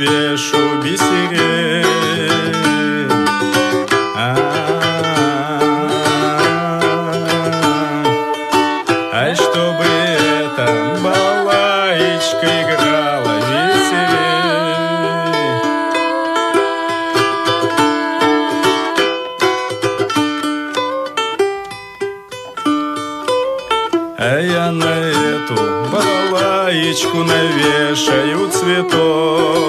вешу бисере. А чтобы эта балалайка играла веселее. А я на эту балалайку навешаю цветов.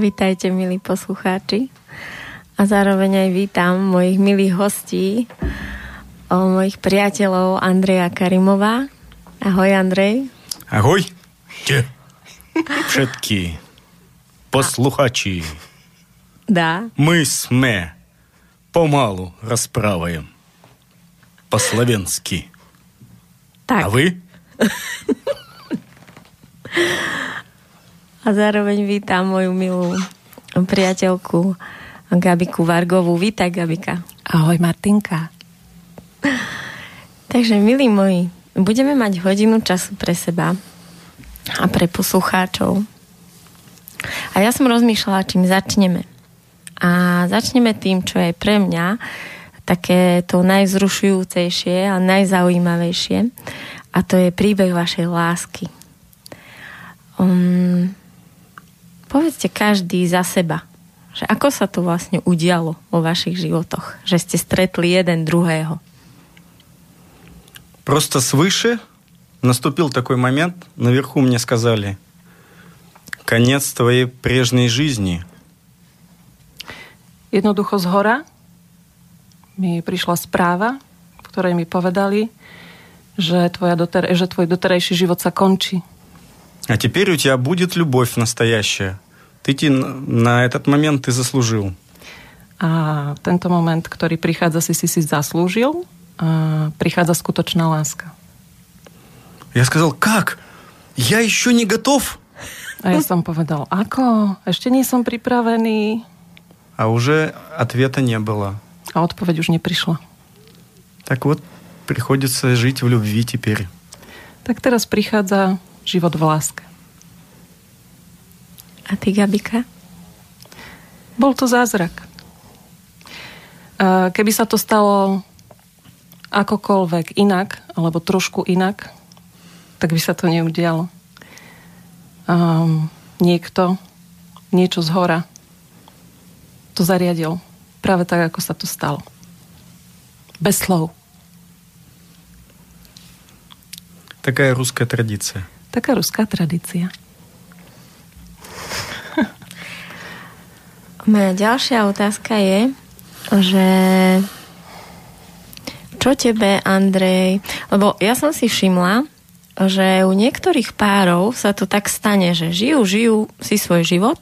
Vítajte, milí poslucháči, a zároveň aj vítam mojich milých hostí, mojich priateľov Andreja Karimova. Ahoj, Andrej. Ahoj, všetky posluchači. Да. My sme pomalu rozprávajem po-slovensky. Tak. A vy? A zároveň vítam moju milú priateľku Gabiku Vargovú. Vítaj, Gabika. Ahoj, Martinka. Takže, milí moji, budeme mať hodinu času pre seba a pre poslucháčov. A ja som rozmýšľala, čím začneme. A začneme tým, čo je pre mňa také to najvzrušujúcejšie a najzaujímavejšie. A to je príbeh vašej lásky. Povedzte každý za seba, že ako sa to vlastne udialo vo vašich životoch, že ste stretli jeden druhého. Просто свыше наступил такой момент, наверху мне сказали: конец твоей прежней жизни. Jednoducho zhora mi prišla správa, v ktorej mi povedali, že tvoj doterajší život sa končí. А теперь у тебя будет любовь настоящая. Ты на этот момент ты заслужил. А тento момент, который приходит, си заслужил, приходит skutočná láska. Я сказал: "Как? Я еще не готов". А я сам povedal: "Ako? Ešte nie som pripravený". А уже ответа не было. А ответ уже не пришла. Так вот, приходится жить в любви теперь. Так teraz prichádza život v láske. A ty, Gabika? Bol to zázrak. Keby sa to stalo akokoľvek inak, alebo trošku inak, tak by sa to neudialo. Niekto niečo zhora to zariadil. Práve tak, ako sa to stalo. Bez slov. Taká je ruská tradícia. Taká ruská tradícia. Moja ďalšia otázka je, že čo tebe, Andrej, lebo ja som si všimla, že u niektorých párov sa to tak stane, že žijú si svoj život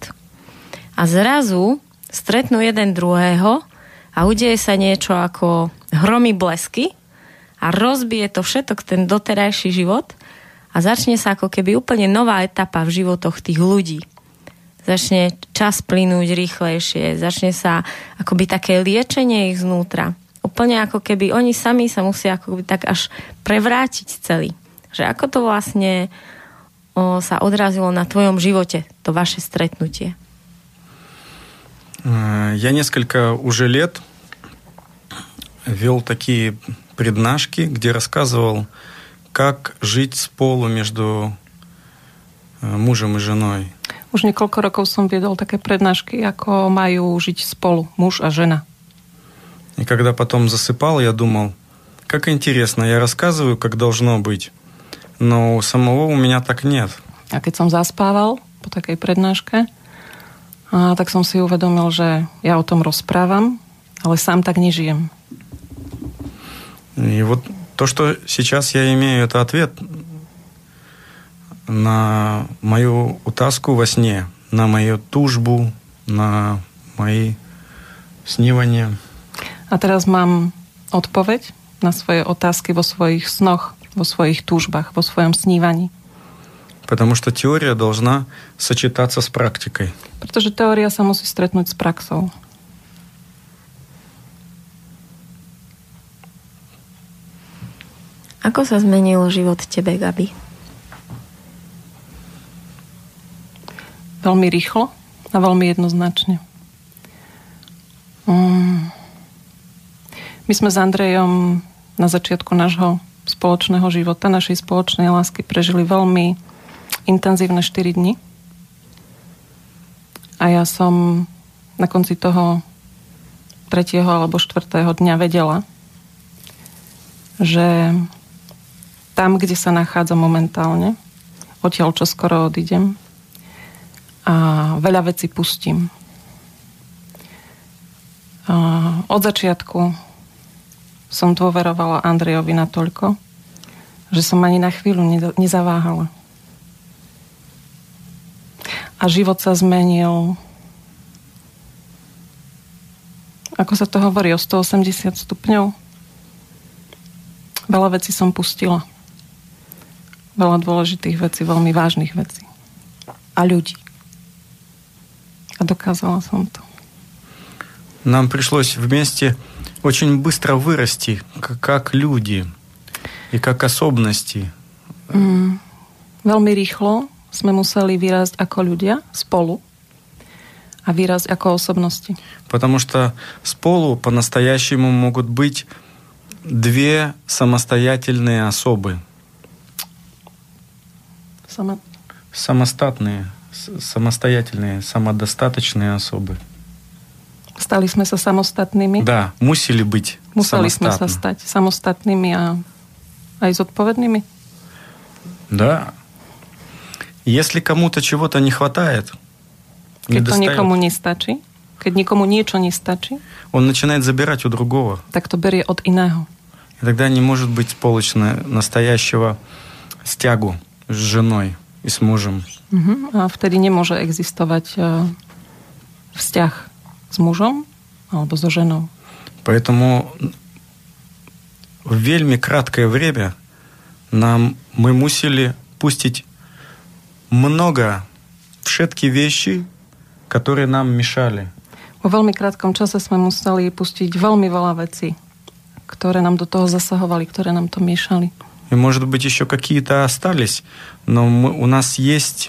a zrazu stretnú jeden druhého a udeje sa niečo ako hromy blesky a rozbije to všetok ten doterajší život. A začne sa ako keby úplne nová etapa v životoch tých ľudí. Začne čas plynúť rýchlejšie, začne sa akoby také liečenie ich znútra. Úplne ako keby oni sami sa musia akoby tak až prevrátiť celý. Že ako to vlastne sa odrazilo na tvojom živote, to vaše stretnutie? Я несколько уже лет вел такие преднашки, где рассказывал, как жить с полу между мужем и женой. Už niekoľko rokov som viedol také prednášky, ako majú žiť spolu muž a žena. И когда потом засыпал, я думал, как интересно, я рассказываю, как должно быть, но у самого у меня так нет. A keď som zaspával po takej prednáške, tak som si uvedomil, že ja o tom rozprávam, ale sám tak nežijem. И вот то, что сейчас я имею, это ответ на мою утаску во сне, на мою тужбу, на мои снивания. А teraz mám odpoveď na svoje otázky vo svojich snoch, vo svojich túžbách, vo svojom snívaní. Потому что теория должна сочетаться с практикой. Protože teória sa musí stretnúť s praxou. Ako sa zmenil život tebe, Gabi? Veľmi rýchlo a veľmi jednoznačne. My sme s Andrejom na začiatku nášho spoločného života, našej spoločnej lásky prežili veľmi intenzívne 4 dni. A ja som na konci toho 3. alebo 4. dňa vedela, že tam, kde sa nachádzam momentálne, odtiaľ čo skoro odídem a veľa vecí pustím. A od začiatku som dôverovala Andrejovi natoľko, že som ani na chvíľu nezaváhala. A život sa zmenil, ako sa to hovorí, o 180 stupňov. Veľa vecí som pustila. Veľa dôležitých vecí, veľmi vážnych vecí. A ľudí. A dokázala som to. Nám prišlo vmeste очень быстро вырасти, как люди и как особенности. Veľmi rýchlo sme museli vyrásť ako ľudia spolu a vyrásť ako osobnosti. Потому что spolu по-настоящему могут быть две самостоятельные особы. Самостоятельные, самодостаточные особы. Stali sme sa samostatnými. Dá, museli byť. Museli sme sa stať samostatnými a aj zodpovednými. Dá. Если кому-то чего-то не хватает, keď to niekomu nestačí, keď niekomu niečo nestačí, on начинает забирать у другого. Tak to berie od iného. И тогда не может быть сполучно настоящего стягу с женой и с мужем. A vtedy nemôže existovať vzťah s mužom alebo so ženou. Поэтому в вельми краткое время мы мусили пустить много všetky вещи, которые нам мешали. Vo veľmi krátkom čase sme museli pustiť veľmi veľa vecí, ktoré nám do toho zasahovali, ktoré nám to miešali. И, может быть, еще какие-то остались, но у нас есть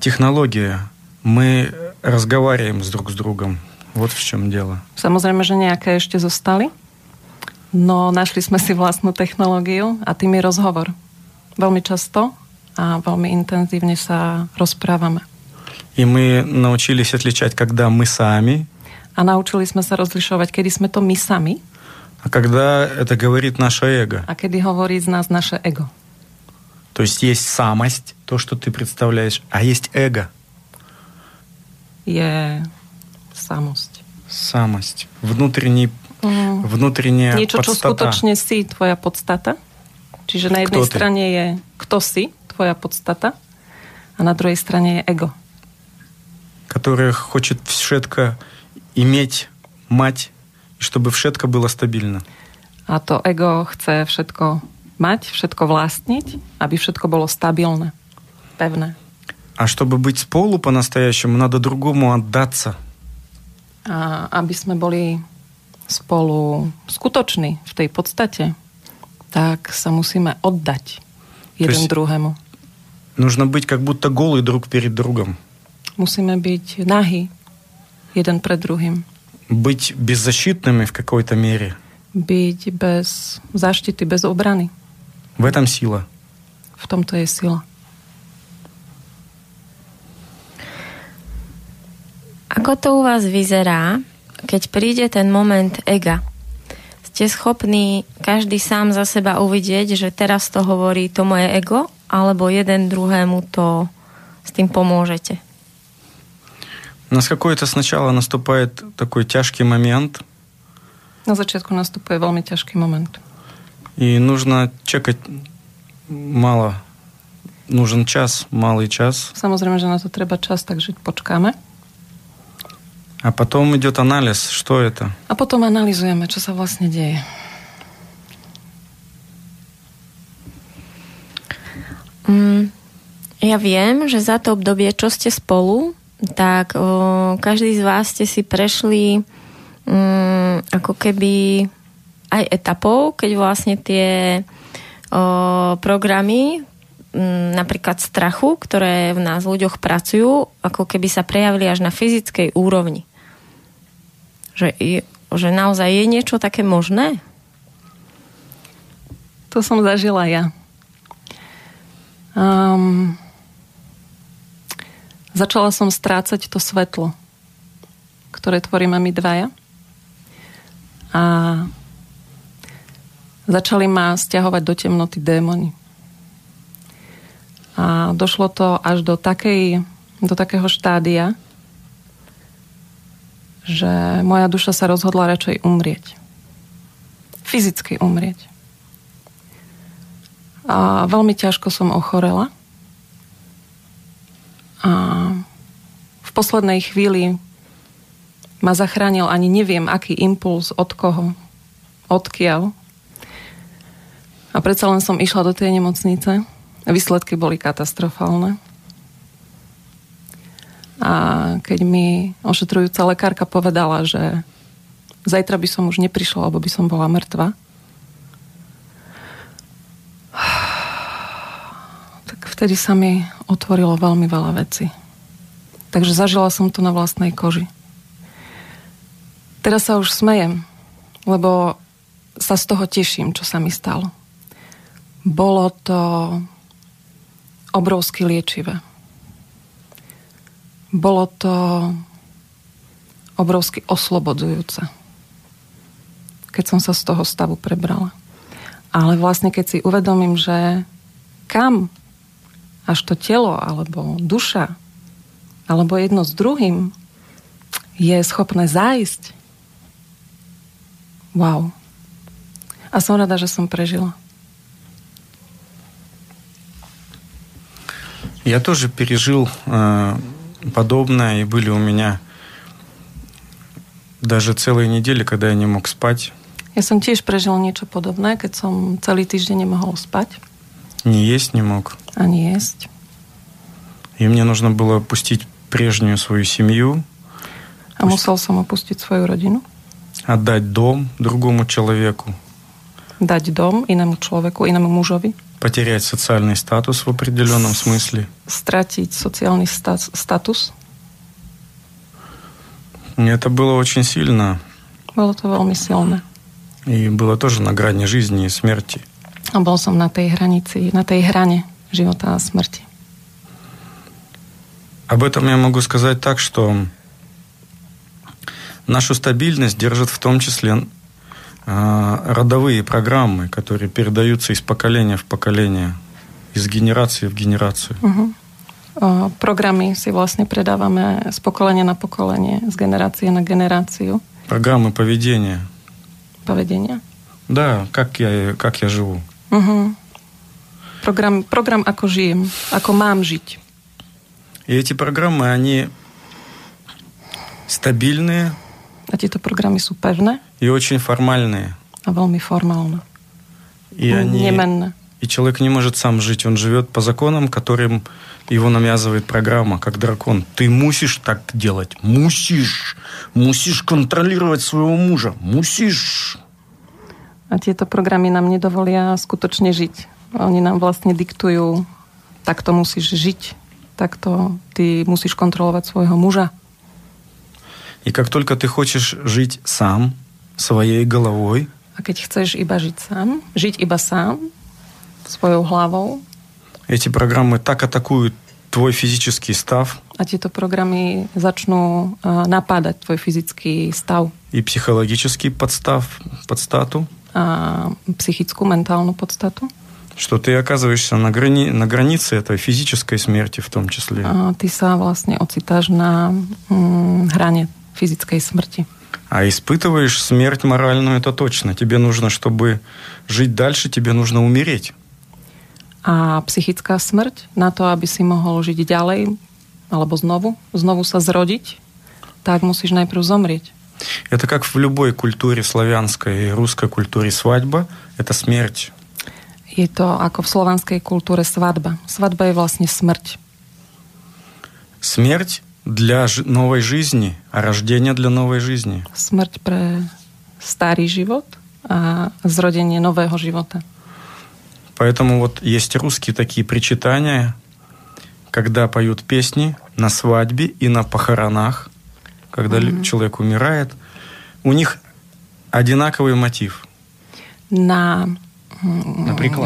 технология. Мы разговариваем друг с другом. Вот в чем дело. Samozrejme, že nejaké ešte zostali, no našli sme si vlastnú technológiu a tým je rozhovor. Veľmi často a veľmi intenzívne sa rozprávame. И мы научились отличать, когда мы сами. A naučili sme sa rozlišovať, kedy sme to my sami. А когда это говорит наше эго. A kedy hovorí z nás naše ego. То есть есть самость, то, что ты представляешь, а есть эго. Je samosť. Samosť. Vnútorná niečo, podstata. Niečo, čo skutočne si, tvoja podstata. Čiže na jednej strane je kto si, tvoja podstata, a na druhej strane je ego. Ktoré chce všetko mať, aby všetko bolo stabilné. A to ego chce všetko mať, všetko vlastniť, aby všetko bolo stabilné, pevné. А чтобы быть с полу по-настоящему, надо другому отдаться. А, aby sme boli spolu skutoční v tej podstate, tak sa musíme oddať jeden druhému. Нужно быть как будто голый друг перед другом. Musíme byť nahý jeden pred druhým. Быть беззащитными в какой-то мере. Byť bez záštity, bez obrany. В этом сила. V tomto je sila. Ako to u vás vyzerá, keď príde ten moment ega? Ste schopní každý sám za seba uvidieť, že teraz to hovorí to moje ego, alebo jeden druhému to s tým pomôžete? У нас какой-то сначала наступает такой тяжкий момент. На зачатку наступает veľmi ťažký moment. И нужно чекать мало. Нужен час, малый час. Samozrejme, že na to treba čas, takže počkáme. А потом идет анализ, что это. А потом анализуем, что со власне деje. ja viem, že za to obdobie, čo ste spolu, tak každý z vás ste si prešli ako keby aj etapou, keď vlastne tie programy napríklad strachu, ktoré v nás ľuďoch pracujú, ako keby sa prejavili až na fyzickej úrovni. Že naozaj je niečo také možné? To som zažila ja. Začala som strácať to svetlo, ktoré tvoríme my dvaja. A začali ma stiahovať do temnoty démoni. A došlo to až do takého štádia, že moja duša sa rozhodla radšej umrieť. Fyzicky umrieť. A veľmi ťažko som ochorela. A v poslednej chvíli ma zachránil ani neviem, aký impuls, od koho, odkiaľ. A predsa len som išla do tej nemocnice. Výsledky boli katastrofálne. A keď mi ošetrujúca lekárka povedala, že zajtra by som už neprišla, alebo by som bola mŕtva, tak vtedy sa mi otvorilo veľmi veľa vecí. Takže zažila som to na vlastnej koži. Teraz sa už smejem, lebo sa z toho teším, čo sa mi stalo. Bolo to obrovsky liečivé. Bolo to obrovsky oslobodzujúce, keď som sa z toho stavu prebrala. Ale vlastne, keď si uvedomím, že kam až to telo, alebo duša, alebo jedno s druhým je schopné zájsť. Wow. A som rada, že som prežila. Я тоже пережил подобное, и были у меня даже целые недели, когда я не мог спать. Я сам тоже пережил нечто подобное, когда сам целый тиждень не мог спать. Не есть не мог. А не есть. И мне нужно было опустить прежнюю свою семью. А мусил сам опустить свою родину. Отдать дом другому человеку. Дать дом иному человеку, иному мужу. Потерять социальный статус в определенном смысле. Стратить социальный статус. Это было очень сильно. Было это очень сильно. И было тоже на грани жизни и смерти. А был сам на той грани живота и смерти. Об этом я могу сказать так, что нашу стабильность держит в том числе родовые программы, которые передаются из поколения в поколение, из генерации в генерацию. Uh-huh. Программы si vlastne predávame z pokolenia na pokolenie, z generácie na generáciu. Программы поведения. Поведения? Да, как я живу. Uh-huh. Программ ako žijem, ako mám žiť. И эти программы, они стабильные. A tieto programy sú pevné. И очень формальные. A veľmi formálne. И они... Nemenné. И человек не может сам жить. Он живет по законам, которым его навязывает программа, как дракон. Ты мусишь так делать. Мусишь. Мусишь контролировать своего мужа. Мусишь. A tieto programy nám nedovolia skutočne žiť. Oni nám vlastne diktujú, takto musíš žiť. Takto ty musíš kontrolovať svojho muža. И как только ты хочешь жить сам, своей головой... А когда хочешь жить сам, своей головой... Эти программы так атакуют твой физический став. А эти программы начнут нападать твой физический став. И психологический подстату. А психическую, ментальную подстату. Что ты оказываешься на границе этой физической смерти в том числе. А ты сам, власне, оцитаешь на грани физической смерти. А испытываешь смерть моральную, это точно. Тебе нужно, чтобы жить дальше, тебе нужно умереть. А психическая смерть на то, aby si mohol žiť ďalej, alebo znovu sa zrodiť, tak musíš najprv zomrieť. Это как в любой культуре славянской и русской культуре свадьба, это смерть. je to ako v slovanskej kultúre svadba. Svadba je vlastne smrť. Смерть для новой жизни, а рождение для новой жизни. Смерть про старый живот, а зродение нового живота. Поэтому вот есть русские такие причитания, когда поют песни на свадьбе и на похоронах, когда человек умирает. У них одинаковый мотив. На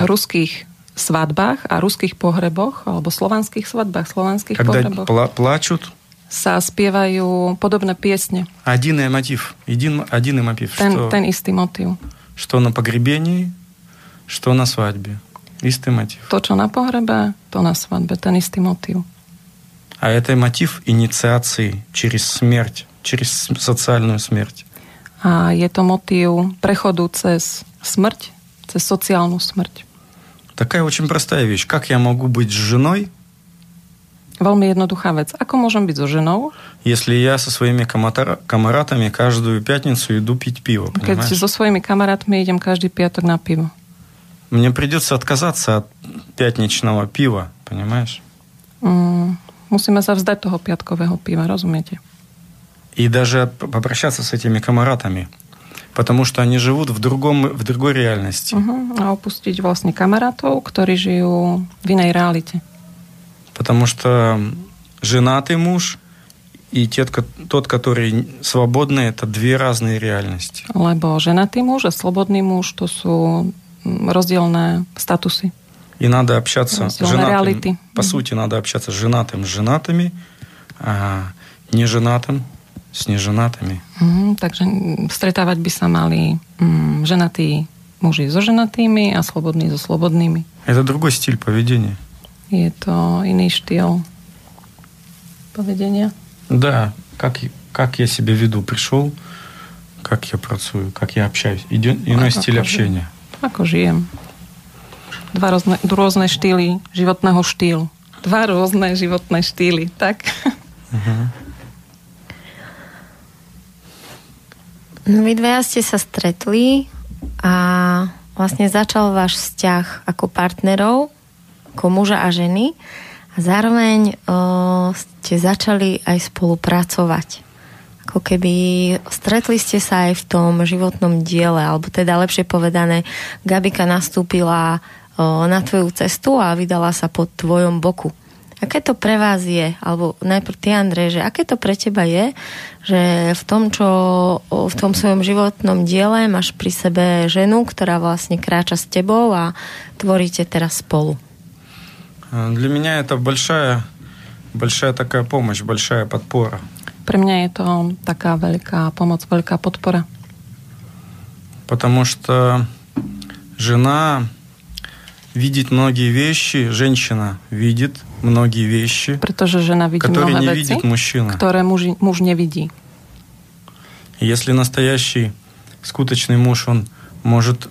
русских svadbách a ruských pohreboch alebo slovanských svadbách, slovanských pohreboch. Когда плачут, sa spievajú podobné piesne. Один мотив, один мотив. Ten istý motív. Что на погребении, что на свадьбе. Istý motív. To, čo na pohrebe, to na svadbe, ten istý motív. А это мотив инициации через смерть, через социальную смерть. A je to motív prechodu cez smrť, cez sociálnu smrť. Такая очень простая вещь. Как я могу быть с женой? Veľmi jednoduchá vec. Ako môžem byť so ženou? Если я со своими камаратами каждую пятницу иду пить пиво, понимаешь? Keď so svojimi kamarátmi idem každý piatok na pivo. Мне придется отказаться от пятничного пива, понимаешь? Musíme sa vzdať toho piatkového piva, rozumiete? И даже попрощаться с этими камаратами. Потому что они живут в другой реальности. А упустить vlastne kamarátov, ktorí žijú v inej realite. Потому что женатый муж и тот, который свободный, это две разные реальности. Lebo ženatý muž a slobodný muž, to sú rozdielne statusy. И надо общаться с женатым. По сути, надо общаться с женатым с женатыми, а неженатым s neženatými. Takže stretávať by sa mali ženatí muži so ženatými a slobodní so slobodnými. Je to druhý styl povedenia. Je to iný štýl povedenia? Да. Как я себя веду? Пришел, как я працую, как я общаюсь. Иной стиль общения. Ako žijem. Dva rôzne štýly životného štýlu. Dva rôzne životné štýly. Tak? No vy dvaja ste sa stretli a vlastne začal váš vzťah ako partnerov, ako muža a ženy a zároveň ste začali aj spolupracovať. Ako keby stretli ste sa aj v tom životnom diele, alebo teda lepšie povedané, Gabika nastúpila na tvoju cestu a vydala sa po tvojom boku. Aké to pre vás je, alebo najprv ty, Andrej, že aké to pre teba je, že v tom svojom životnom diele máš pri sebe ženu, ktorá vlastne kráča s tebou a tvoríte teraz spolu? Для меня это большая такая помощь, большая подпора. Pre mňa je to taká veľká pomoc, veľká podpora. Потому что жена видит многие вещи, женщина видит многие вещи, которые не видит мужчина. Которые муж не видит. Если настоящий скуточный муж, он может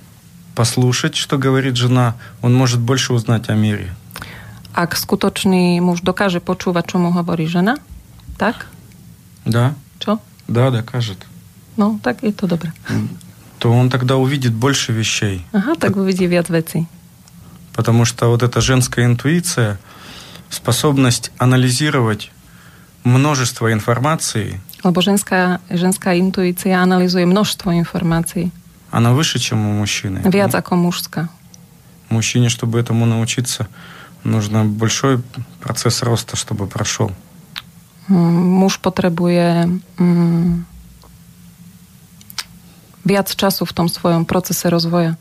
послушать, что говорит жена, он может больше узнать о мире. Ak skutočný muž dokáže počúvať, čo mu hovorí žena, tak? Да. Čo? Да, докажет. Ну, так и то добро. То он тогда увидит больше вещей. Ага, так увидит вят вещей. Потому что вот эта женская интуиция, способность анализировать множество информации. Либо женская интуиция анализует множество информации. Она выше, чем у мужчины. Viac ako mužská. Мужчине, чтобы этому научиться, нужно большой процесс роста, чтобы прошел. Муж потребует viac času v tom svojom procese rozvoja.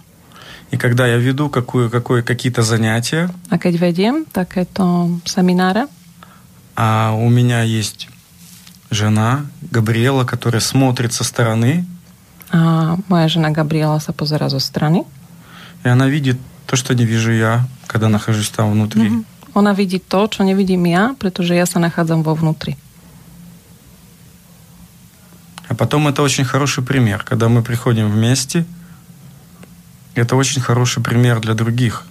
И когда я веду какие-то занятия, а keď vediem takéto semináre, а у меня есть жена Габриэла, которая смотрит со стороны. А моя жена Габриэла sa pozerá zo strany. И она видит то, что не вижу я, когда нахожусь там внутри. Ona vidí to, čo nevidím ja, pretože ja sa nachádzam vo vnútri. А потом это очень хороший пример, когда мы приходим вместе. Это очень хороший пример для других.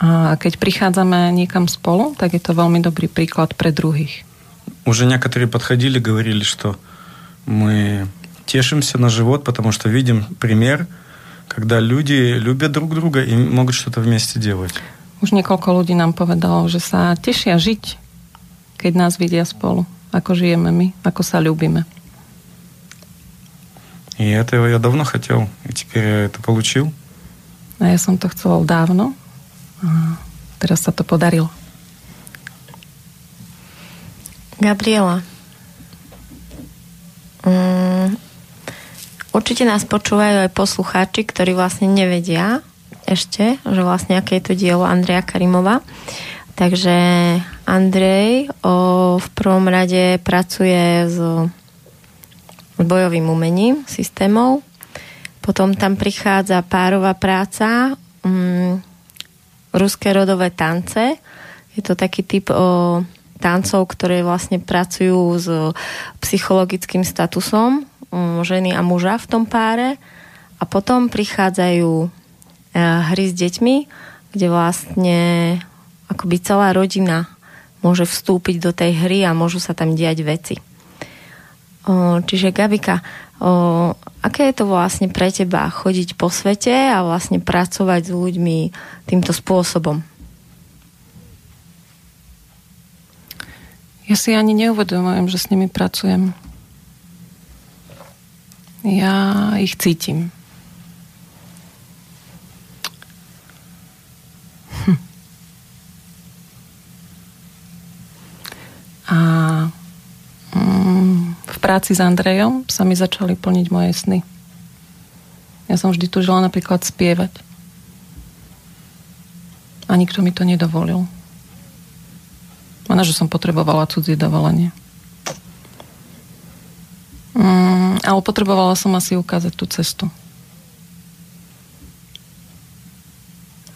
А keď prichádzame niekam spolu, tak je to veľmi dobrý príklad pre druhých. Уже некоторые подходили, говорили, что мы тешимся на живот, потому что видим пример, когда люди любят друг друга и могут что-то вместе делать. Už niekoľko ľudí nám povedalo, že sa tešia žiť, keď nás vidia spolu, ako žijeme my, ako sa ľúbime. И этого я давно хотел, и теперь я это получил. А я сам то хотел давно, а teraz sa to podarilo. Gabriela, určite nás počúvajú aj poslucháči, ktorí vlastne nevedia ešte, že vlastne aké je to dielo Andreja Karimova. Takže Andrej v prvom rade pracuje s bojovým umením, systémov. Potom tam prichádza párová práca, ruské rodové tance. Je to taký typ tancov, ktoré vlastne pracujú s psychologickým statusom ženy a muža v tom páre. A potom prichádzajú hry s deťmi, kde vlastne akoby celá rodina môže vstúpiť do tej hry a môžu sa tam diať veci. Čiže Gabika, aké je to vlastne pre teba chodiť po svete a vlastne pracovať s ľuďmi týmto spôsobom? Ja si ani neuvedomujem, že s nimi pracujem. Ja ich cítim. V práci s Andrejom sa mi začali plniť moje sny. Ja som vždy túžila napríklad spievať. A nikto mi to nedovolil. Ona, že som potrebovala cudzie dovolenie. Ale potrebovala som asi ukázať tú cestu.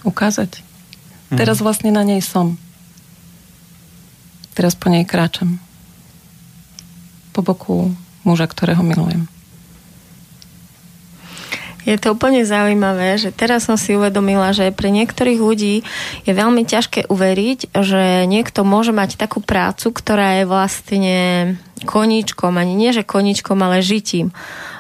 Ukázať. Teraz vlastne na nej som. Teraz po nej kráčam. Po boku muža, ktorého milujem. Je to úplne zaujímavé, že teraz som si uvedomila, že pre niektorých ľudí je veľmi ťažké uveriť, že niekto môže mať takú prácu, ktorá je vlastne koníčkom, ani nie, že koníčkom, ale žitím.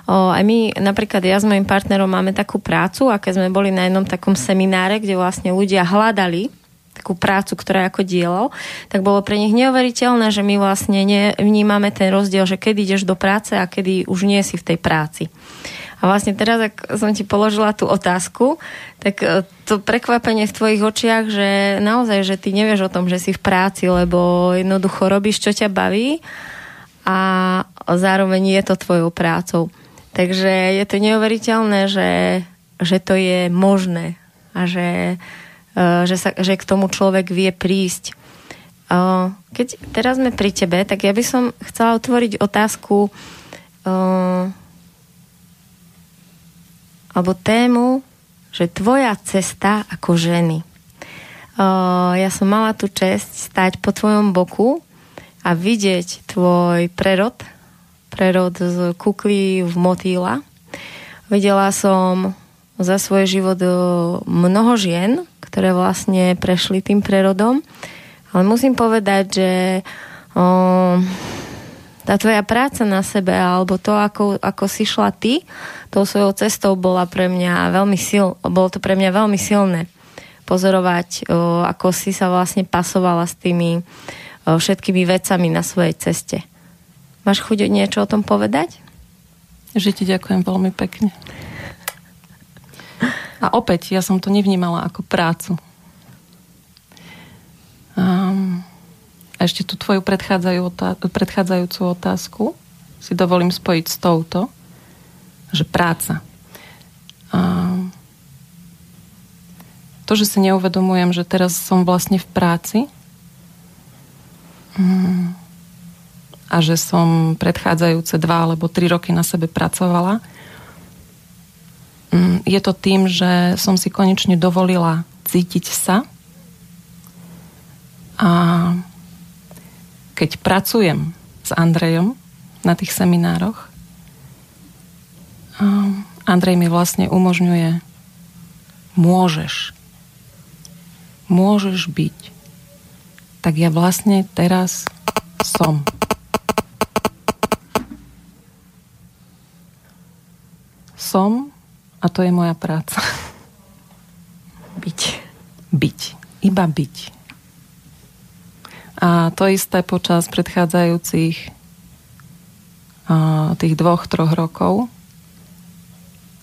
Aj my, napríklad ja s mojím partnerom máme takú prácu, a keď sme boli na jednom takom semináre, kde vlastne ľudia hľadali takú prácu, ktorá je ako dielo, tak bolo pre nich neuveriteľné, že my vlastne nevnímame ten rozdiel, že kedy ideš do práce a kedy už nie si v tej práci. A vlastne teraz, ak som ti položila tú otázku, tak to prekvapenie v tvojich očiach, že naozaj, že ty nevieš o tom, že si v práci, lebo jednoducho robíš, čo ťa baví a zároveň je to tvojou prácou. Takže je to neuveriteľné, že to je možné a že k tomu človek vie prísť. Keď teraz sme pri tebe, tak ja by som chcela otvoriť otázku alebo tému, že tvoja cesta ako ženy. Ja som mala tú česť stať po tvojom boku a vidieť tvoj prerod z kukly v motýla. Videla som za svoj život mnoho žien, ktoré vlastne prešli tým prerodom, ale musím povedať, že tá tvoja práca na sebe alebo to, ako si šla ty tou svojou cestou, bolo to pre mňa veľmi silné pozorovať, ako si sa vlastne pasovala s tými všetkými vecami na svojej ceste. Máš chuť niečo o tom povedať? Že ti ďakujem veľmi pekne. A opäť, ja som to nevnímala ako prácu. A ešte tú tvoju predchádzajúcu otázku si dovolím spojiť s touto, že práca. To, že si neuvedomujem, že teraz som vlastne v práci a že som predchádzajúce 2 alebo 3 roky na sebe pracovala, je to tým, že som si konečne dovolila cítiť sa. A keď pracujem s Andrejom na tých seminároch, Andrej mi vlastne umožňuje: môžeš byť. Tak ja vlastne teraz som. Som a A to je moja práca. Byť. Iba byť. A to isté počas predchádzajúcich tých 2-3 rokov,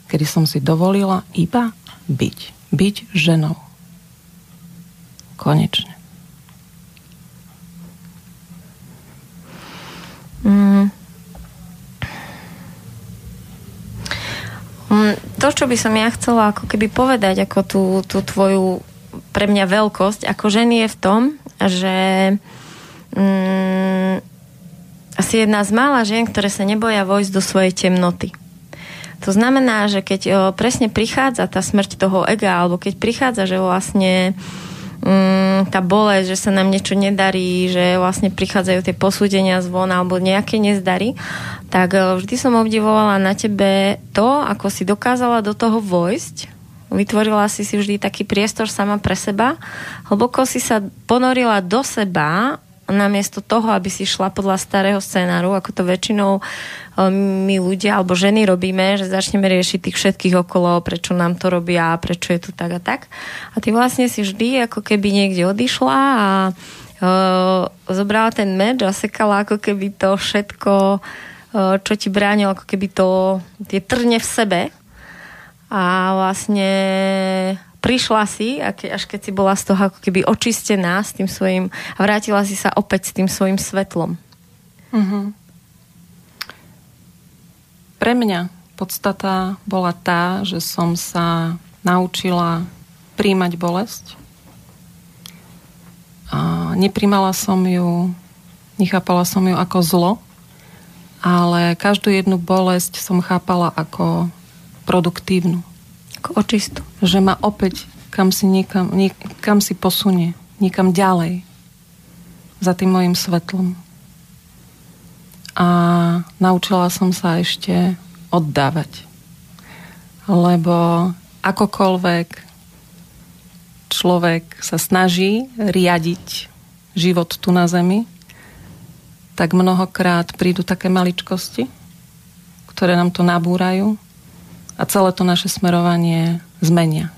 kedy som si dovolila iba byť. Byť ženou. Konečne. To, čo by som ja chcela ako keby povedať, ako tú tvoju pre mňa veľkosť ako ženy je v tom, že asi jedna z mála žien, ktoré sa neboja vojsť do svojej temnoty. To znamená, že keď presne prichádza tá smrť toho ega, alebo keď prichádza, že vlastne tá bolesť, že sa nám niečo nedarí, že vlastne prichádzajú tie posúdenia zvona alebo nejaké nezdary, tak vždy som obdivovala na tebe to, ako si dokázala do toho vojsť. Vytvorila si vždy taký priestor sama pre seba. Hlboko si sa ponorila do seba namiesto toho, aby si šla podľa starého scénáru, ako to väčšinou my ľudia alebo ženy robíme, že začneme riešiť tých všetkých okolo, prečo nám to robia, prečo je to tak a tak. A ty vlastne si vždy ako keby niekde odišla a zobrala ten meč a sekala ako keby to všetko, čo ti bránilo, ako keby to tie trne v sebe. A vlastne prišla si, až keď si bola z toho ako keby očistená s tým svojím a vrátila si sa opäť s tým svojím svetlom. Mhm. Pre mňa podstata bola tá, že som sa naučila príjmať bolesť. A nepríjmala som ju, nechápala som ju ako zlo, ale každú jednu bolesť som chápala ako produktívnu. Ako očistu. Že ma opäť kam si posunie, niekam ďalej za tým mojim svetlom. A naučila som sa ešte oddávať. Lebo akokoľvek človek sa snaží riadiť život tu na zemi, tak mnohokrát prídu také maličkosti, ktoré nám to nabúrajú a celé to naše smerovanie zmenia.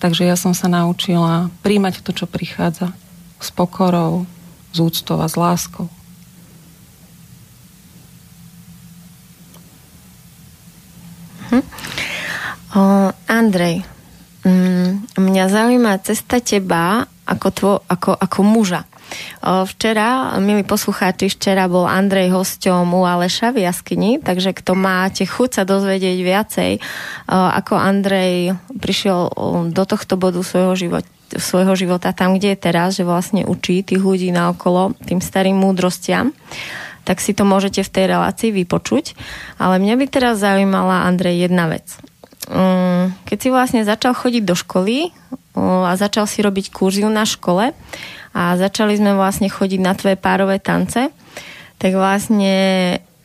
Takže ja som sa naučila príjmať to, čo prichádza s pokorou, s úctou a s láskou. Andrej, mňa zaujíma cesta teba ako muža. Včera, milí poslucháči, bol Andrej hosťom u Aleša v Jaskyni, takže kto máte chuť sa dozvedieť viacej, ako Andrej prišiel do tohto bodu svojho života, tam, kde je teraz, že vlastne učí tých ľudí naokolo tým starým múdrostiam, tak si to môžete v tej relácii vypočuť. Ale mňa by teraz zaujímala, Andrej, jedna vec. Keď si vlastne začal chodiť do školy a začal si robiť kurziu na škole a začali sme vlastne chodiť na tvoje párové tance, tak vlastne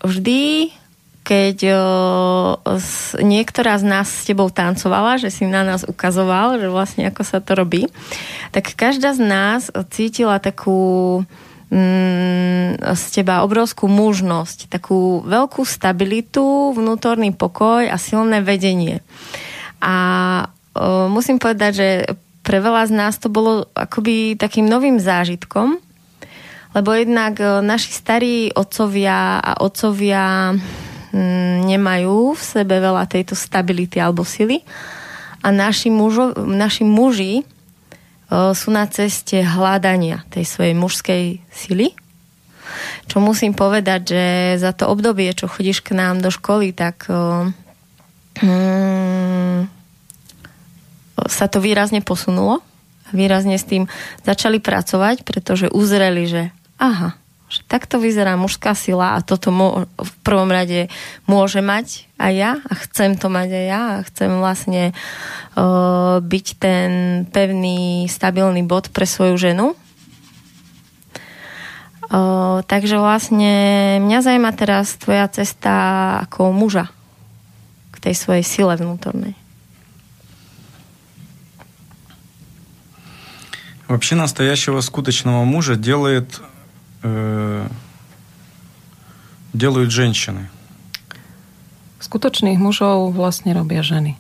vždy, keď niektorá z nás s tebou tancovala, že si na nás ukazoval, že vlastne ako sa to robí, tak každá z nás cítila takú z teba obrovskú mužnosť, takú veľkú stabilitu, vnútorný pokoj a silné vedenie. A musím povedať, že pre veľa z nás to bolo akoby takým novým zážitkom, lebo jednak naši starí otcovia nemajú v sebe veľa tejto stability alebo sily a naši muži sú na ceste hľadania tej svojej mužskej sily. Čo musím povedať, že za to obdobie, čo chodíš k nám do školy, tak sa to výrazne posunulo. Výrazne s tým začali pracovať, pretože uzreli, že aha, že takto vyzerá mužská sila a toto v prvom rade môže mať aj ja a chcem to mať aj ja a chcem vlastne byť ten pevný, stabilný bod pre svoju ženu. Takže vlastne mňa zaujíma teraz tvoja cesta ako muža k tej svojej sile vnútornej. Вообще настоящего скуточного мужа делают женщины. skutočných mužov vlastne robia ženy?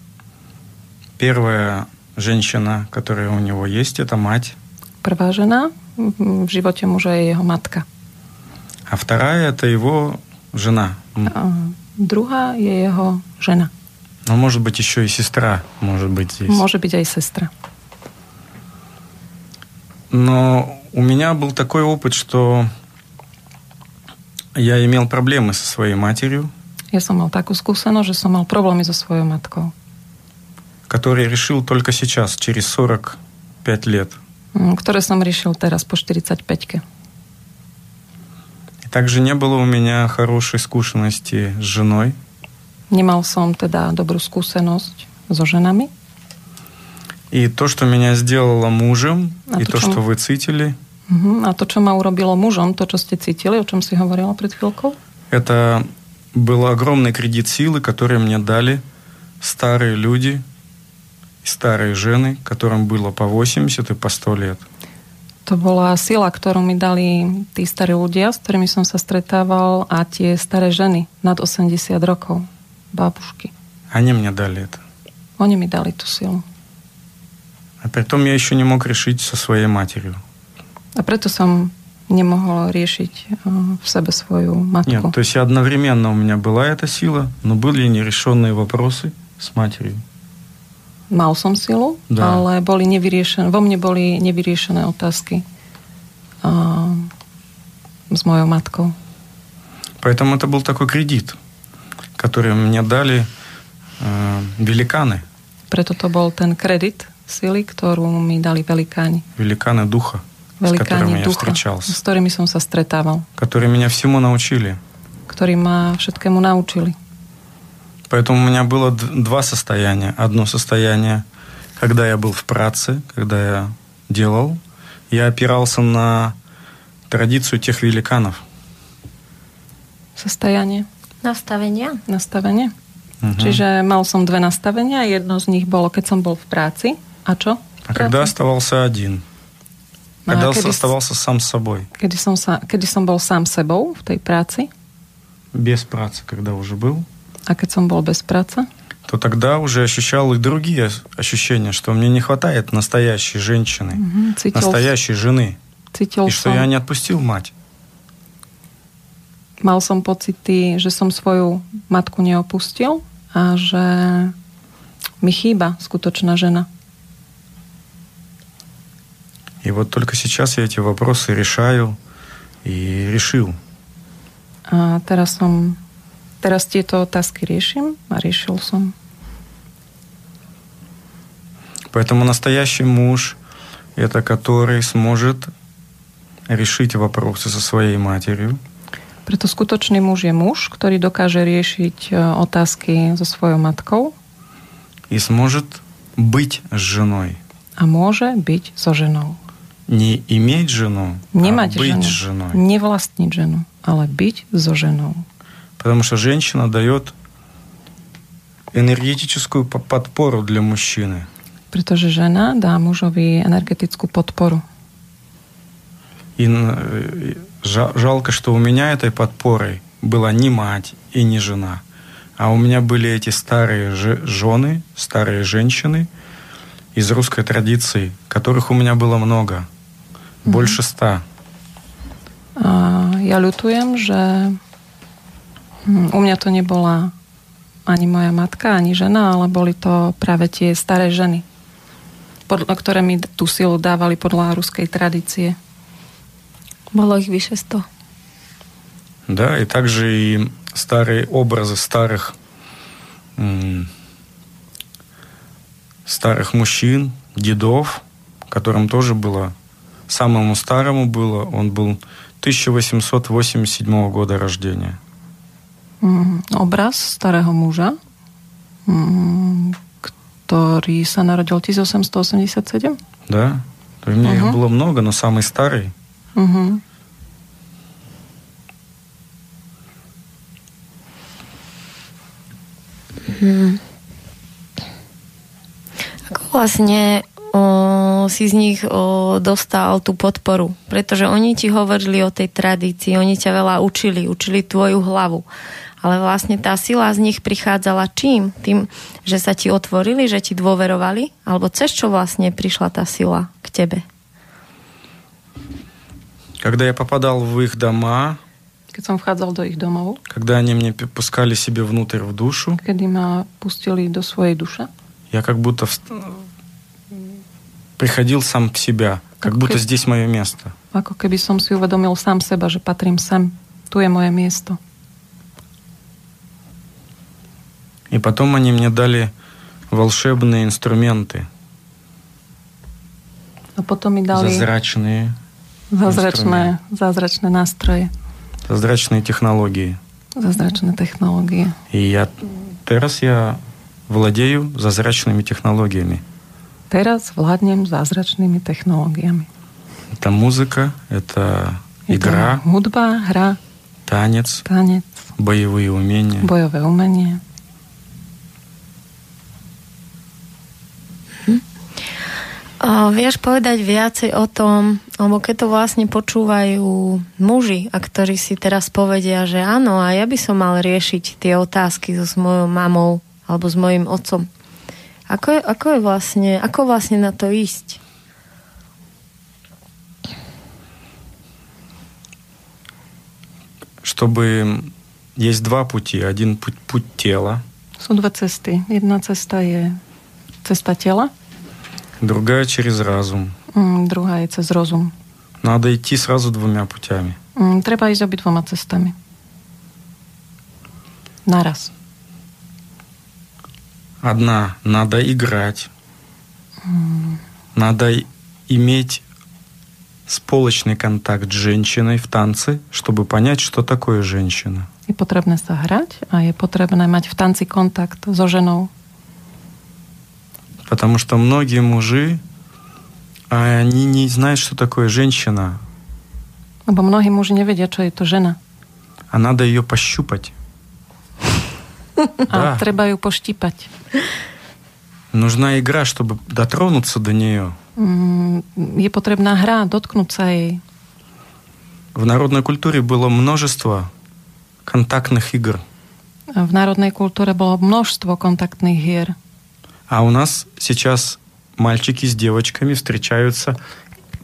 Первая женщина, которая у него есть, это мать. Prvá žena v živote muža je jeho matka. А вторая это его жена. Druhá je jeho žena. Но может быть еще и сестра, может быть есть. Может быть и сестра. Но у меня был такой опыт, что я имел проблемы со своей матерью. Я сам имел такую скусеность, что сам имел проблемы со своей маткой. Который решил только сейчас, через 45 лет. Который сам решил сейчас по 45-ке. Также не было у меня хорошей скушенности с женой. Немал сам тогда добрую скушенность со женами. И то, что меня сделало мужем, и то, что вы цитили. А то, что меня уробило мужем, то, что сте цитили, о чем си говорила пред хвилкой? Это был огромный кредит силы, который мне дали старые люди, старые жены, которым было по 80 и по 100 лет. To bola sila, ktorú mi dali tí starí ľudia, s ktorými som sa stretával, a tie staré ženy nad 80 rokov, bábušky. Они мне дали это. Oni mi dali tú silu. А притом я еще не мог решить со своей матерью. А притом сам не мог решить в себе свою матку. Нет, то есть одновременно у меня была эта сила, но были нерешенные вопросы с матерью. Mal som silu, да. Ale boli nevyriešené, vo mne boli nevyriešené otázky s mojou matkou. Поэтому это был такой кредит, который мне дали великаны. Preto to bol ten kredit sily, ktorú mi dali velikáni. Великаны духа, velikáni ducha, s ktorými som sa stretával. Ktorí mňa всему naučili. Ktorí ma všetkému naučili. Поэтому у меня было два состояния. Одно состояние, когда я был в праце, когда я делал, я опирался на традицию тех великанов. Состояние. Nastavenie. Nastavenie. Čiže mal som dve nastavenia. Jedno z nich bolo, keď som bol v práci. A čo? A когда оставался один. Когда оставался сам собой. Kedy som bol sám sebou v tej práci. Без працы, когда уже был. А когда я был без працы? То тогда уже ощущал и другие ощущения, что мне не хватает настоящей женщины, настоящей жены. И что я не отпустил мать. Mal som pocity, že som svoju matku neopustil a že mi chýba skutočná žena. И вот только сейчас я эти вопросы решаю и решил. А Teraz tieto otázky riešim a riešil som. Поэтому настоящий муж это который сможет решить вопросы со своей матерью. Preto skutočný muž je muž, ktorý dokáže riešiť otázky so svojou matkou. И сможет быть с женой. A môže byť so ženou. Не иметь жену, а быть с женой. Не vlastniť ženu, ale byť so ženou. Потому что женщина дает энергетическую подпору для мужчины. Pretože žena dá mužovi energetickú podporu. И жалко, что у меня этой подпорой была не мать и не жена. А у меня были эти старые жены, старые женщины из русской традиции, которых у меня было много. Больше 100. Я ľutujem, že u mňa to nebola ani moja matka, ani žena, ale boli to práve tie staré ženy, ktoré mi tú silu dávali podľa ruskej tradície. Bolo ich vyše 100. Да, и также и старые образы старых мужчин, дедов, которым тоже было, самому старому было, он был 1887 года рождения. Obraz starého muža, ktorý sa narodil 1887. Да. У меня их было много, но самый старый. Ako vlastne si z nich dostal tú podporu? Pretože oni ti hovorili o tej tradícii, oni ťa veľa učili, učili tvoju hlavu. Ale vlastne tá sila z nich prichádzala čím? Tým, že sa ti otvorili, že ti dôverovali? Alebo cez čo vlastne prišla tá sila k tebe? Когда я попадал в их дома, keď som vchádzal do ich domov, когда они мне пускали себе внутрь в душу, kedy ma pustili do svojej duše, я как будто приходил сам в себя, как будто здесь мое место. Ako keby som si uvedomil sám seba, že patrím sem, tu je moje miesto. И потом они мне дали волшебные инструменты. A potom mi dali zázračné nástroje. Zázračné technológie. Zázračné technológie. I teraz vladejú zázračnými technológiami. Teraz vládnem zázračnými technológiami. Tá muzika, igra. Hudba, hra. Tanec. Bojové umenie. Vieš povedať viacej o tom, lebo keď to vlastne počúvajú muži, a ktorí si teraz povedia, že áno, a ja by som mal riešiť tie otázky s mojou mamou alebo s mojim otcom. Ako vlastne na to ísť? Чтобы есть два пути. Один путь тела. Sú dva cesty. Jedna cesta je cesta tela. Другая через разум. Другая через разум. Надо идти сразу двумя путями. Треба идти обидвома цестами. Нараз. Одна. Надо играть. Надо иметь сполочный контакт с женщиной в танце, чтобы понять, что такое женщина. И потребно сыграть, а и потребно иметь в танце контакт со женой. Потому что многие мужи, они не знают, что такое женщина. Або многие мужи не ведают, что это жена. А надо ее пощупать. А треба ее пощипать. Нужна игра, чтобы дотронуться до нее. Ей потребна игра, доткнуться ей. В народной культуре было множество контактных игр. В народной культуре было множество контактных игр. А у нас сейчас мальчики с девочками встречаются,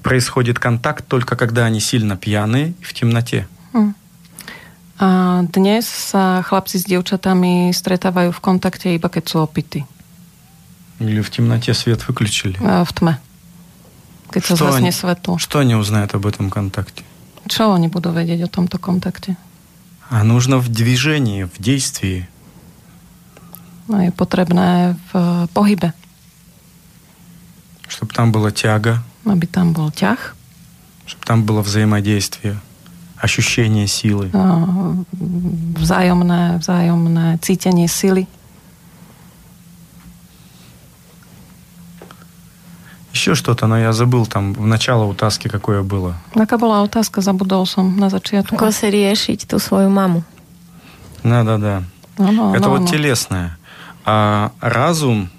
происходит контакт только когда они сильно пьяные в темноте. А dnes sa chlapci s dievčatami stretávajú v kontakte iba keď sú opití. Или в темноте свет выключили. А в тьме. Keď sa zhasne svetlo. Что они узнают об этом контакте? Čo oni budú vedieť o tomto kontakte? А нужно в движении, в действии. Je potrebné v pohybe. Чтобы там была тяга. Aby tam bol ťah. Чтобы там было взаимодействие, ощущение силы. Vzájomné cítenie sily. Еще что-то, но я забыл там в начало утаски, какое было. Какая была утаска, забудал сам на зачатку. Как решить ту свою маму? Да. Это телесное. А разум,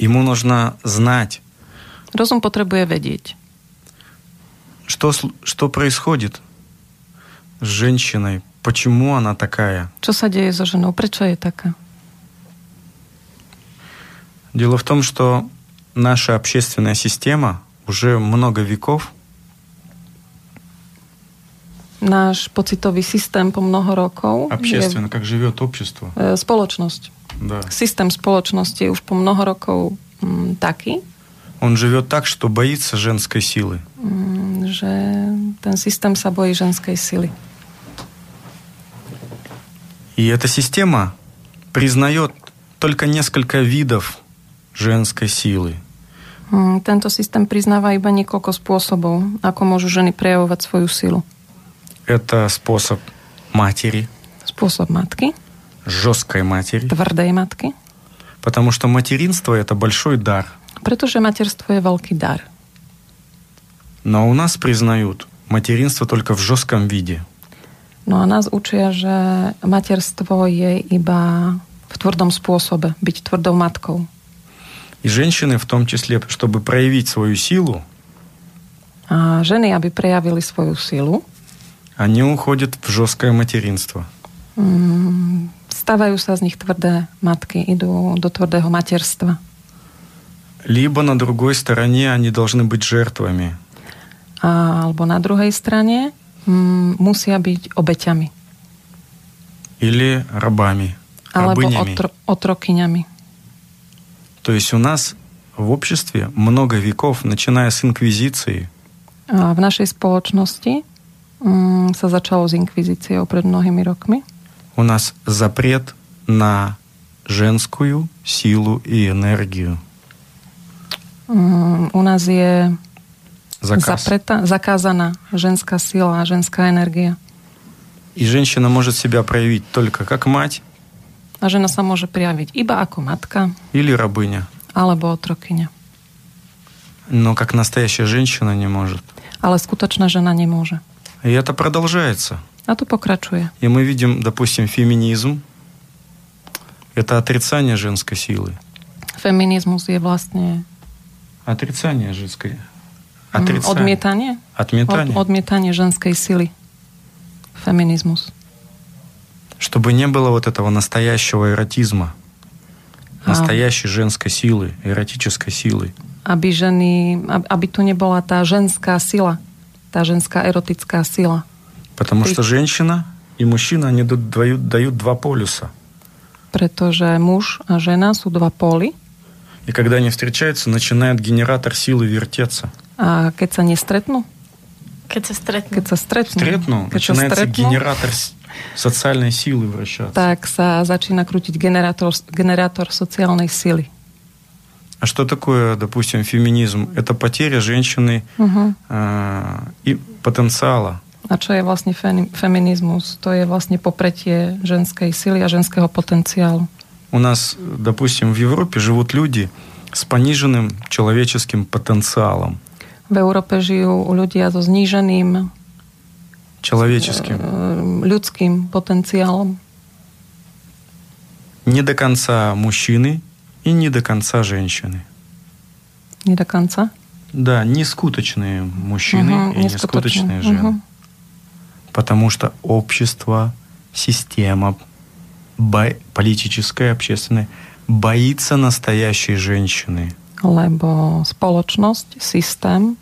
ему нужно знать. Разум потребует ведеть. Что происходит с женщиной? Почему она такая? Что се деє за жену? Причо є така? Дело в том, что наша общественная система уже много веков. Náš pocitový systém po mnoho rokov. Общественно, как живет общество. Spoločnosť. Да. Systém spoločnosti už po mnoho rokov taký. On живет так, что боится ženskej síly. Že ten systém sa bojí ženskej síly. И эта система признает только несколько видов ženskej síly. Tento systém priznáva iba niekoľko spôsobov, ako môžu ženy prejavovať svoju silu. Это способ матери. Способ матки. Жесткой матери. Твердой матки. Потому что материнство – это большой дар. Protože материнство – великий дар. Но у нас признают материнство только в жестком виде. Но у нас учат, что материнство есть только в твердом способе, быть твердой маткой. И женщины в том числе, чтобы проявить свою силу. А жены, чтобы проявили свою силу. Они уходят в жесткое материнство. Stávajú sa z nich tvrdé matky, idú do tvrdého materstva. Либо на другой стороне они должны быть жертвами. Alebo na druhej strane musia byť obeťami. Или рабами. Alebo отроkyňami. То есть у нас в обществе много веков, начиная с инквизиции. V našej spoločnosti sa začalo s inkvizíciou pred mnohými rokmi. У нас запрет на женскую силу и энергию. У нас je заказана женская сила, женская энергия. И женщина может себя проявить только как мать. А жена сама может проявить iba ako matka. Или рабыня. Alebo otrokyňa. Но как настоящая женщина не может. Ale skutočná žena nemôže. И это продолжается. А то покрачуя. И мы видим, допустим, феминизм. Это отрицание женской силы. Феминизм je vlastne отрицание женской. Отрицание. Отметание. Отметание женской силы. Феминизм. Чтобы не было вот этого настоящего эротизма. Настоящей женской силы, эротической силы. Aby ženy, aby tu nebola tá ženská sila, tá ženská erotická sila. Потому что женщина и мужчина, они дают два полюса. Pretože muž a žena sú dva póly. И когда они встречаются, начинает генератор силы вертеться. А keď sa nestretnú? Keď sa stretnú, начинается генератор социальной силы вращаться. Так sa začína krútiť generátor sociálnej sily. А что такое, допустим, феминизм? Это потеря женщины и потенциала. A čo je vlastne feminizmus? To je vlastne popretie ženskej sily a ženského potenciálu. У нас, допустим, в Европе живут люди с пониженным человеческим потенциалом. В Европе живут люди со сниженным человеческим, людским потенциалом. Не до конца мужчины и не до конца женщины. Не до конца? Да, нескуточные мужчины и нескуточные женщины. Потому что общество, система, политическая, общественная, боится настоящей женщины. Lebo spoločnosť, systém,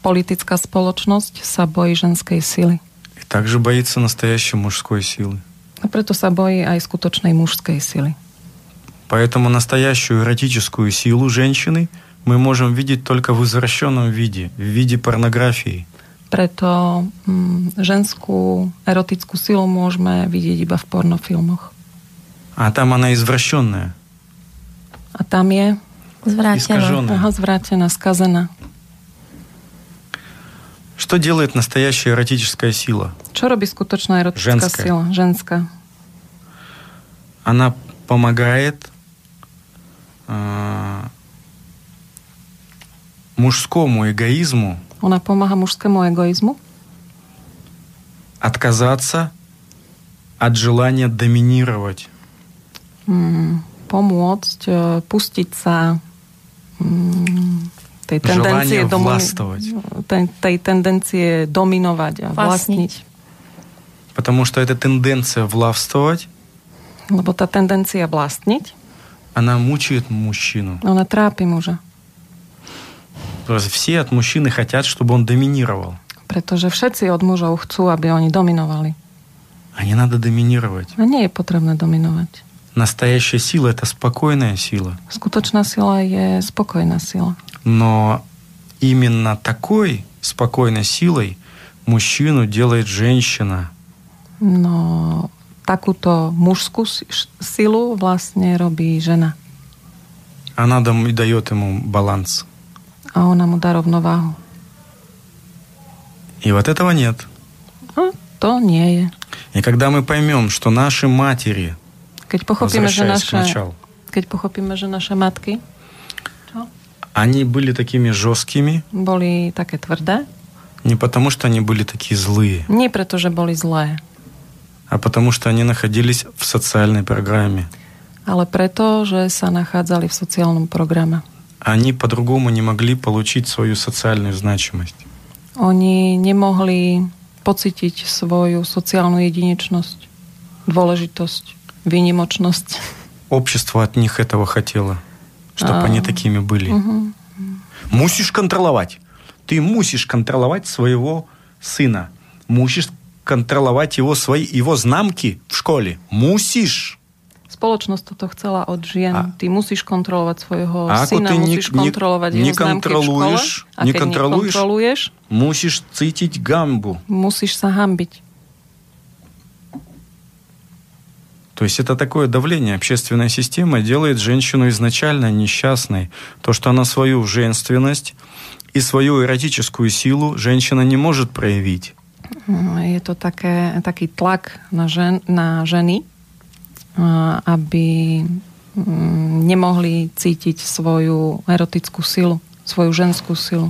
politická spoločnosť sa bojí ženskej sily. И также боится настоящей мужской силы. A preto sa bojí aj skutočnej mužskej sily. Поэтому настоящую эротическую силу женщины мы можем видеть только в извращенном виде, в виде порнографии. Preto ženskú erotickú silu môžeme vidieť iba v pornofilmoch. A tam ona je zvrašená. A tam je zvrátená, skazená. Čo делает настоящая эротическая сила? Čo robí skutočná erotická sila? Ženská. Она помогает мужскому эгоизму. Ona pomáha mužskému egoizmu? Отказаться от желания доминировать. Pomôcť, pustiť sa tej tendencie властвовать. Tej tendencie dominovať a vlastniť. Потому что эта тенденция властвовать. Lebo tá tendencia vlastniť. Она мучает мужчину. Ona trápi muža. Все от мужчины хотят, чтобы он доминировал. Pretože všetci od mužov chcú, aby oni dominovali. А не надо доминировать. А не je potrebné dominovať. Настоящая сила – это спокойная сила. Skutočná sila je spokojná sila. Но именно такой спокойной силой мужчину делает женщина. Но takúto mužskú silu vlastne robí žena. Она дает ему баланс. А он ему дал равновагу. И вот этого нет. А то не. И когда мы поймем, что наши матери, когда похопим, что наши матки, они были такими жесткими, были таке тверде, не потому что они были такие злые, не потому что были злые, а потому что они находились в социальной программе. Але прето, že sa nachádzali v sociálnom programe. Они по-другому не могли получить свою социальную значимость. Они не могли почувствовать свою социальную единичность. Dôležitosť, výnimočnosť. Общество от них этого хотело, чтобы они такими были. Угу. Мусишь контролировать. Ты мусишь контролировать своего сына. Мусишь контролировать его, свои, его знамки в школе. Мусишь. Spoločnosť toto chcela od žien. Ty musíš kontrolovať svojho syna, musíš kontrolovať jeho známky v škole. A keď nekontroluješ, musíš cítiť gambu. Musíš sa hambiť. То есть это такое давление. Общественная система делает женщину изначально несчастной. То, что она свою женственность и свою эротическую силу женщина не может проявить. Это такой тлак на жени, aby nemohli cítiť svoju erotickú silu, svoju ženskú silu.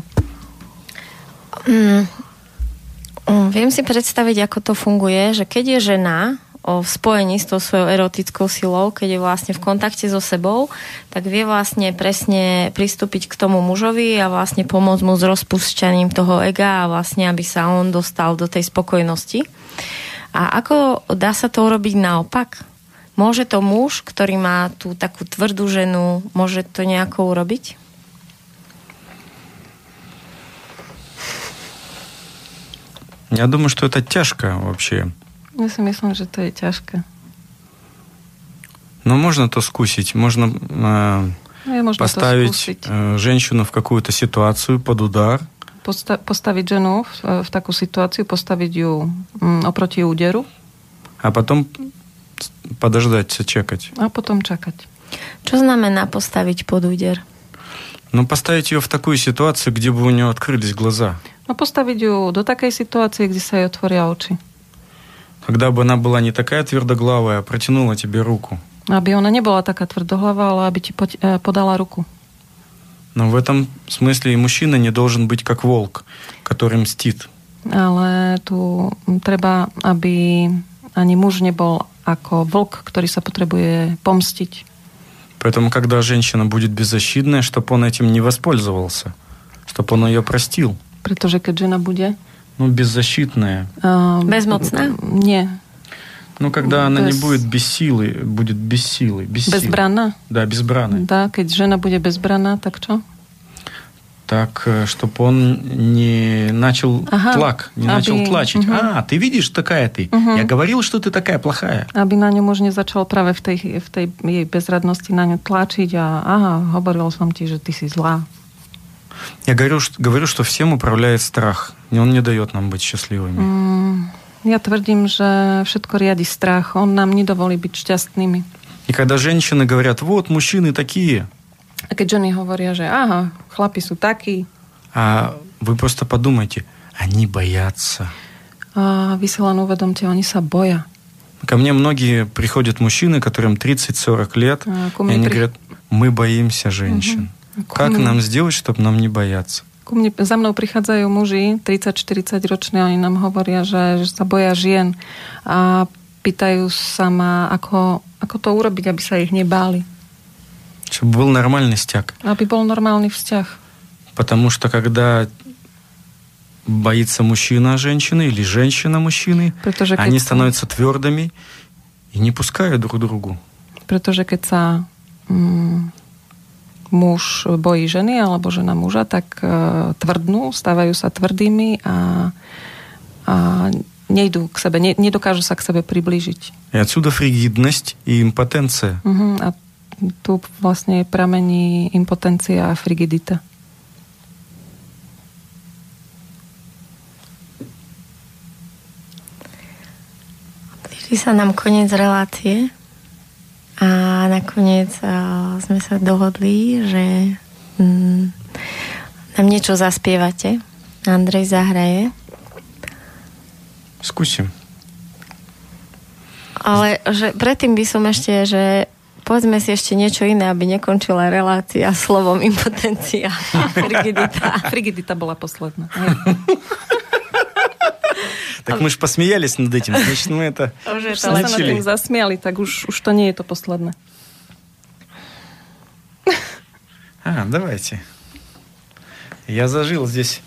Viem si predstaviť, ako to funguje, že keď je žena v spojení s tou svojou erotickou silou, keď je vlastne v kontakte so sebou, tak vie vlastne presne pristúpiť k tomu mužovi a vlastne pomôcť mu s rozpúšťaním toho ega a vlastne, aby sa on dostal do tej spokojnosti. A ako dá sa to urobiť naopak? Môže to muž, ktorý má tú takú tvrdú ženu, môže to nejako urobiť? Ja думаю, že to je ťažké вообще. Я думаю, что это тяжко. Но можно то скусить. Можно поставить женщину в какую-то ситуацию под удар. Поставить жену в такую ситуацию, поставить ее опроти удару. А потом подождать, чекать. А потом чекать. Что значит поставить под удар? Ну, поставить ее в такую ситуацию, где бы у нее открылись глаза. Ну, поставить ее до такой ситуации, где ей отворят очи. Когда бы она была не такая твердоглавая, а протянула тебе руку. Aby ona nebola taká tvrdohlava, ale aby ti podala ruku. Но в этом смысле и мужчина не должен быть как волк, который мстит. Ale tu treba, aby ani muž nebol ako vlk, ktorý sa potrebuje pomstiť. Поэтому, когда женщина будет беззащитная, чтобы он этим не воспользовался, чтобы он ее простил. Pretože keď žena bude... Ну, беззащитная. Безмоцная? Не. Ну, когда она не будет без силы, будет без силы. Безбранна? Да, безбранная. Да, когда жена будет безбранна, так что? Так, чтобы он не начал тлачить. Ты видишь, такая ты. Угу. Я говорил, что ты такая плохая. Аби на нем муж не зачал праве в той ей безрадности на нем тлачить, говорил сам ти, что ты си зла. Я говорю, что всем управляет страх. И он не дает нам быть счастливыми. Я твердим, что všetko riadi strach. Он нам не дозволяет быть счастливыми. И когда женщины говорят, вот, мужчины такие. А когда жены говорят, что, хлопцы су такие. А вы просто подумайте, они боятся. А вы си len uvedomte, они са боя. Ко мне многие приходят мужчины, которым 30-40 лет, и они говорят, мы боимся женщин. Как нам сделать, чтобы нам не бояться? Za mnou prichádzajú muži, 30-40 roční, oni nám hovoria, že sa boja žien a pýtajú sa ma, ako to urobiť, aby sa ich nebáli. Aby bol normálny vzťah. Aby bol normálny vzťah. Потому что когда боится мужчина женщины или женщина мужчины, они становятся твердыми и не пускают друг другу. Pretože keď sa... muž bojí ženy alebo žena muža, tak tvrdnú, stávajú sa tvrdými a nejdú k sebe, nedokážu sa k sebe priblížiť. A odsuda frigidnosť i impotencia. A tu vlastne pramení impotencia a frigidita. Blíži sa nám koniec relácie. A nakoniec sme sa dohodli, že nám niečo zaspievate. Andrej zahraje. Skúsim. Ale že predtým by som ešte, že povedzme si ešte niečo iné, aby nekončila relácia slovom impotencia. Frigidita. Frigidita bola posledná. Tak my už posmielali nad tým. Значит, мы это уже начали. Už sa nad tým zasmiali, tak už to nie je to posledné. Давайте. Я зажил здесь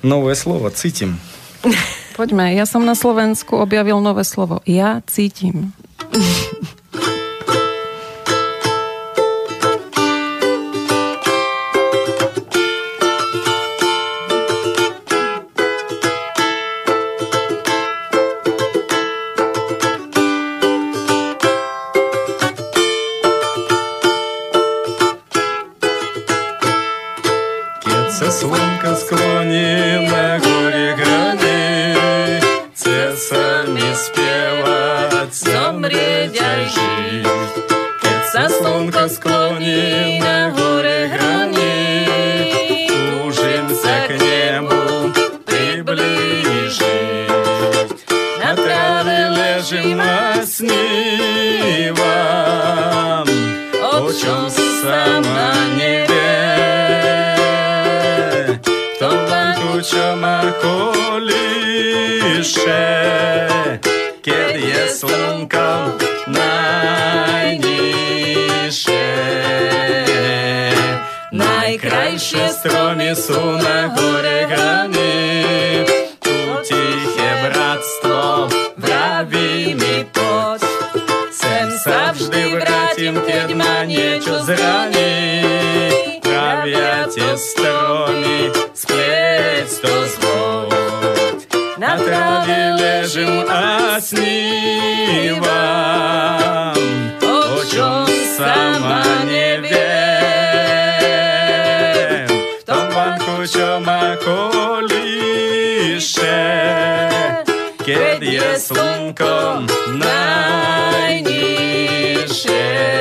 новое слово, цитим. Poďme, ja som na Slovensku objavil nové slovo. Ja cítim. Солнце склонило горе грани, Цеса не спела замреть, а жить. Когда солнце склонило горе грани, Кружимся к небу, приближись. На траве лежим на сне вам, О чем сама не čo ma kolíše, keď je slnko najnižšie. Najkrajšie stromy sú na hore hrany, tu tiché bratstvo, vraví mi poď. Sem sa vždy vrátim, keď ma niečo zraní, pravia tie stromy spleť to zvod. Na tráve ležím a snívam, o čom sama neviem. V tom banku, čo ma kolíše, keď je slnkom najnižšie.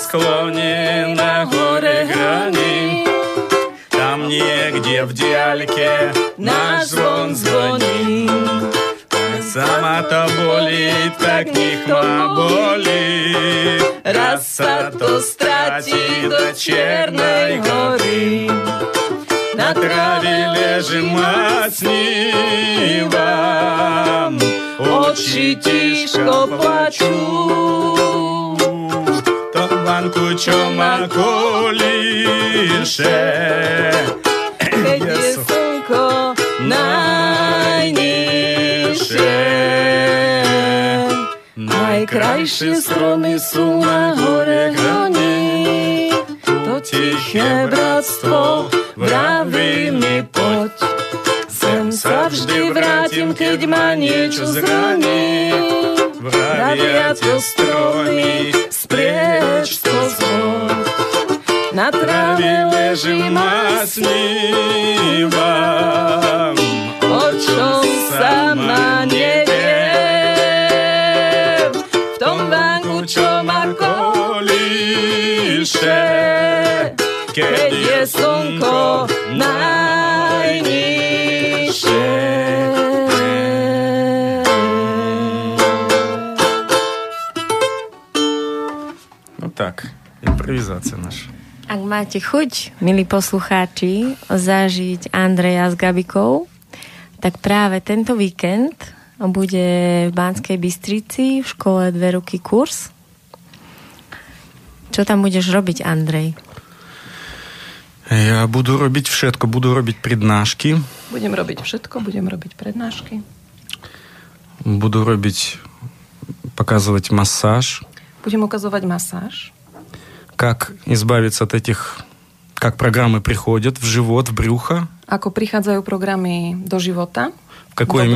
Skloni na hore hrani, tam niekde v diaľke náš zvon zvoní. Tak sama to bolí, tak nech ma bolí, raz sa to stratí do Čiernej hory. Na trávi ležím a snívam, oči tiško plačú. Čo ma kolíše, keď je slnko najnižšie. Najkrajšie stromy sú na hore hrani, to tiché bratstvo vraví mi poď. Sem sa vždy vrátim, keď ma niečo zraní, vravia tie stromy splieč to zvod. Na tráve ležím a snívam, o čom sama neviem. V tom vánku, čo ma kolíše, keď je slnko najnižšie. Tak, improvizácia naša. Ak máte chuť, milí poslucháči, zažiť Andreja s Gabikou, tak práve tento víkend bude v Bánskej Bystrici v škole Dve ruky kurz. Čo tam budeš robiť, Andrej? Ja budu robiť všetko, budu robiť prednášky. Budem robiť všetko, budem robiť prednášky. Budu robiť, показывать массаж. Будем указывать массаж. Как избавиться от этих... Как программы приходят в живот, в брюхо. Ако приходят программы до живота, в какое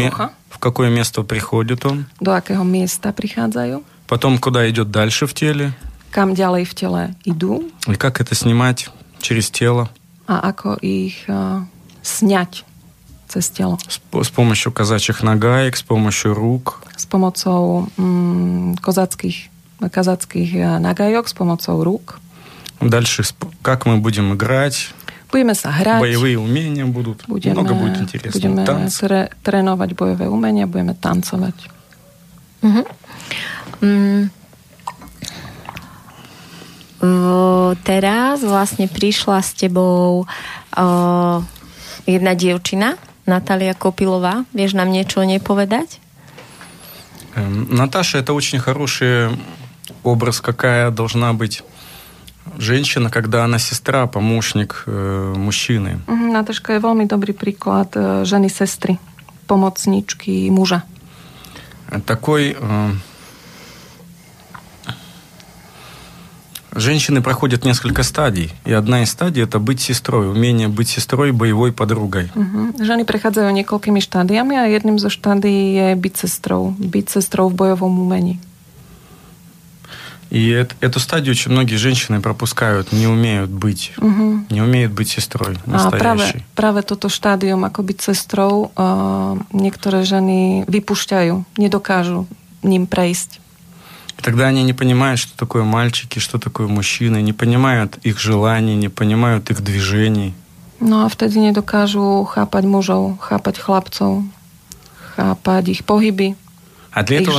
место приходит он. До какого места приходят. Потом, куда идет дальше в теле. Кам далее в теле иду. И как это снимать через тело. А ако их снять cez telo. S pomocou kazačích nogájek, s pomocou rúk? S pomocou kazackých nagajok, s pomocou rúk. Дальше, как мы будем играть? Budeme sa hrať. Bojové umenia budú. Mnogo bude interesné. Budeme trénovať bojové umenia, budeme tancovať. Uh-huh. Teraz vlastne prišla s tebou jedna dievčina, Natália Kopilová. Vieš nám niečo o nej povedať? Наташа, это очень хороший образ, какая должна быть женщина, когда она сестра, помощник мужчины. Наташка je veľmi dobrý príklad ženy sestry, pomocničky muža. Такой женщины проходят несколько стадий, и одна из стадий это быть сестрой, умение быть сестрой, боевой подругой. Ženy prechádzajú niekoľkými štádiami a jedným zo štádií je byť sestrou v bojovom umení. И эту стадию очень многие женщины пропускают, не умеют быть, не умеют быть сестрой настоящей. А práve toto štádium, ako byť sestrou, niektoré ženy vypúšťajú, nedokážu ním prejsť. Тогда они не понимают, что такое мальчики, что такое мужчины, не понимают их желаний, не понимают их движений. No a vtedy nedokážu chápať mužov, chápať chlapcov, chápať ich pohyby, а для этого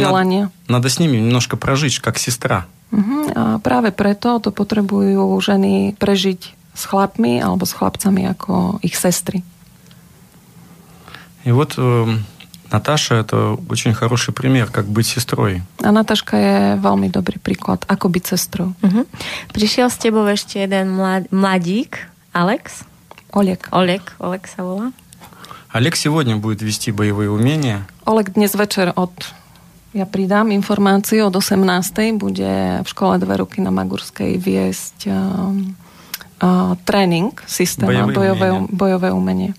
надо с ними немножко прожить, как сестра. A práve preto to potrebujú ženy prežiť s chlapmi alebo s chlapcami ako ich sestry. И вот Наташа это очень хороший пример, как быть сестрой. A Natáška je veľmi dobrý príklad, ako byť sestrou. Prišiel s tebou ešte jeden mladík, Alex. Олег sa volá. Олег сегодня будет вести боевые умения. Олег dnes večer Ja pridám informáciu, od 18.00 bude v škole Dve ruky na Magurskej viesť tréning systému bojové umenie.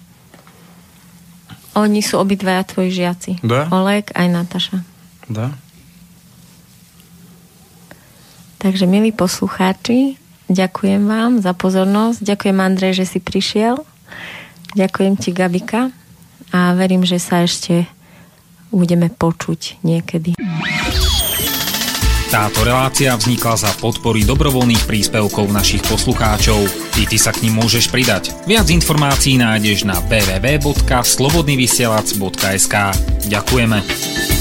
Oni sú obidvaja tvoji žiaci. Da? Oleg aj Natáša. Da? Takže, milí poslucháči, ďakujem vám za pozornosť. Ďakujem, Andrej, že si prišiel. Ďakujem ti, Gabika. A verím, že sa ešte budeme počuť niekedy. Táto relácia vznikla za podpory dobrovoľných príspevkov našich poslucháčov. I ty sa k nim môžeš pridať. Viac informácií nájdeš na www.slobodnyvysielac.sk. Ďakujeme.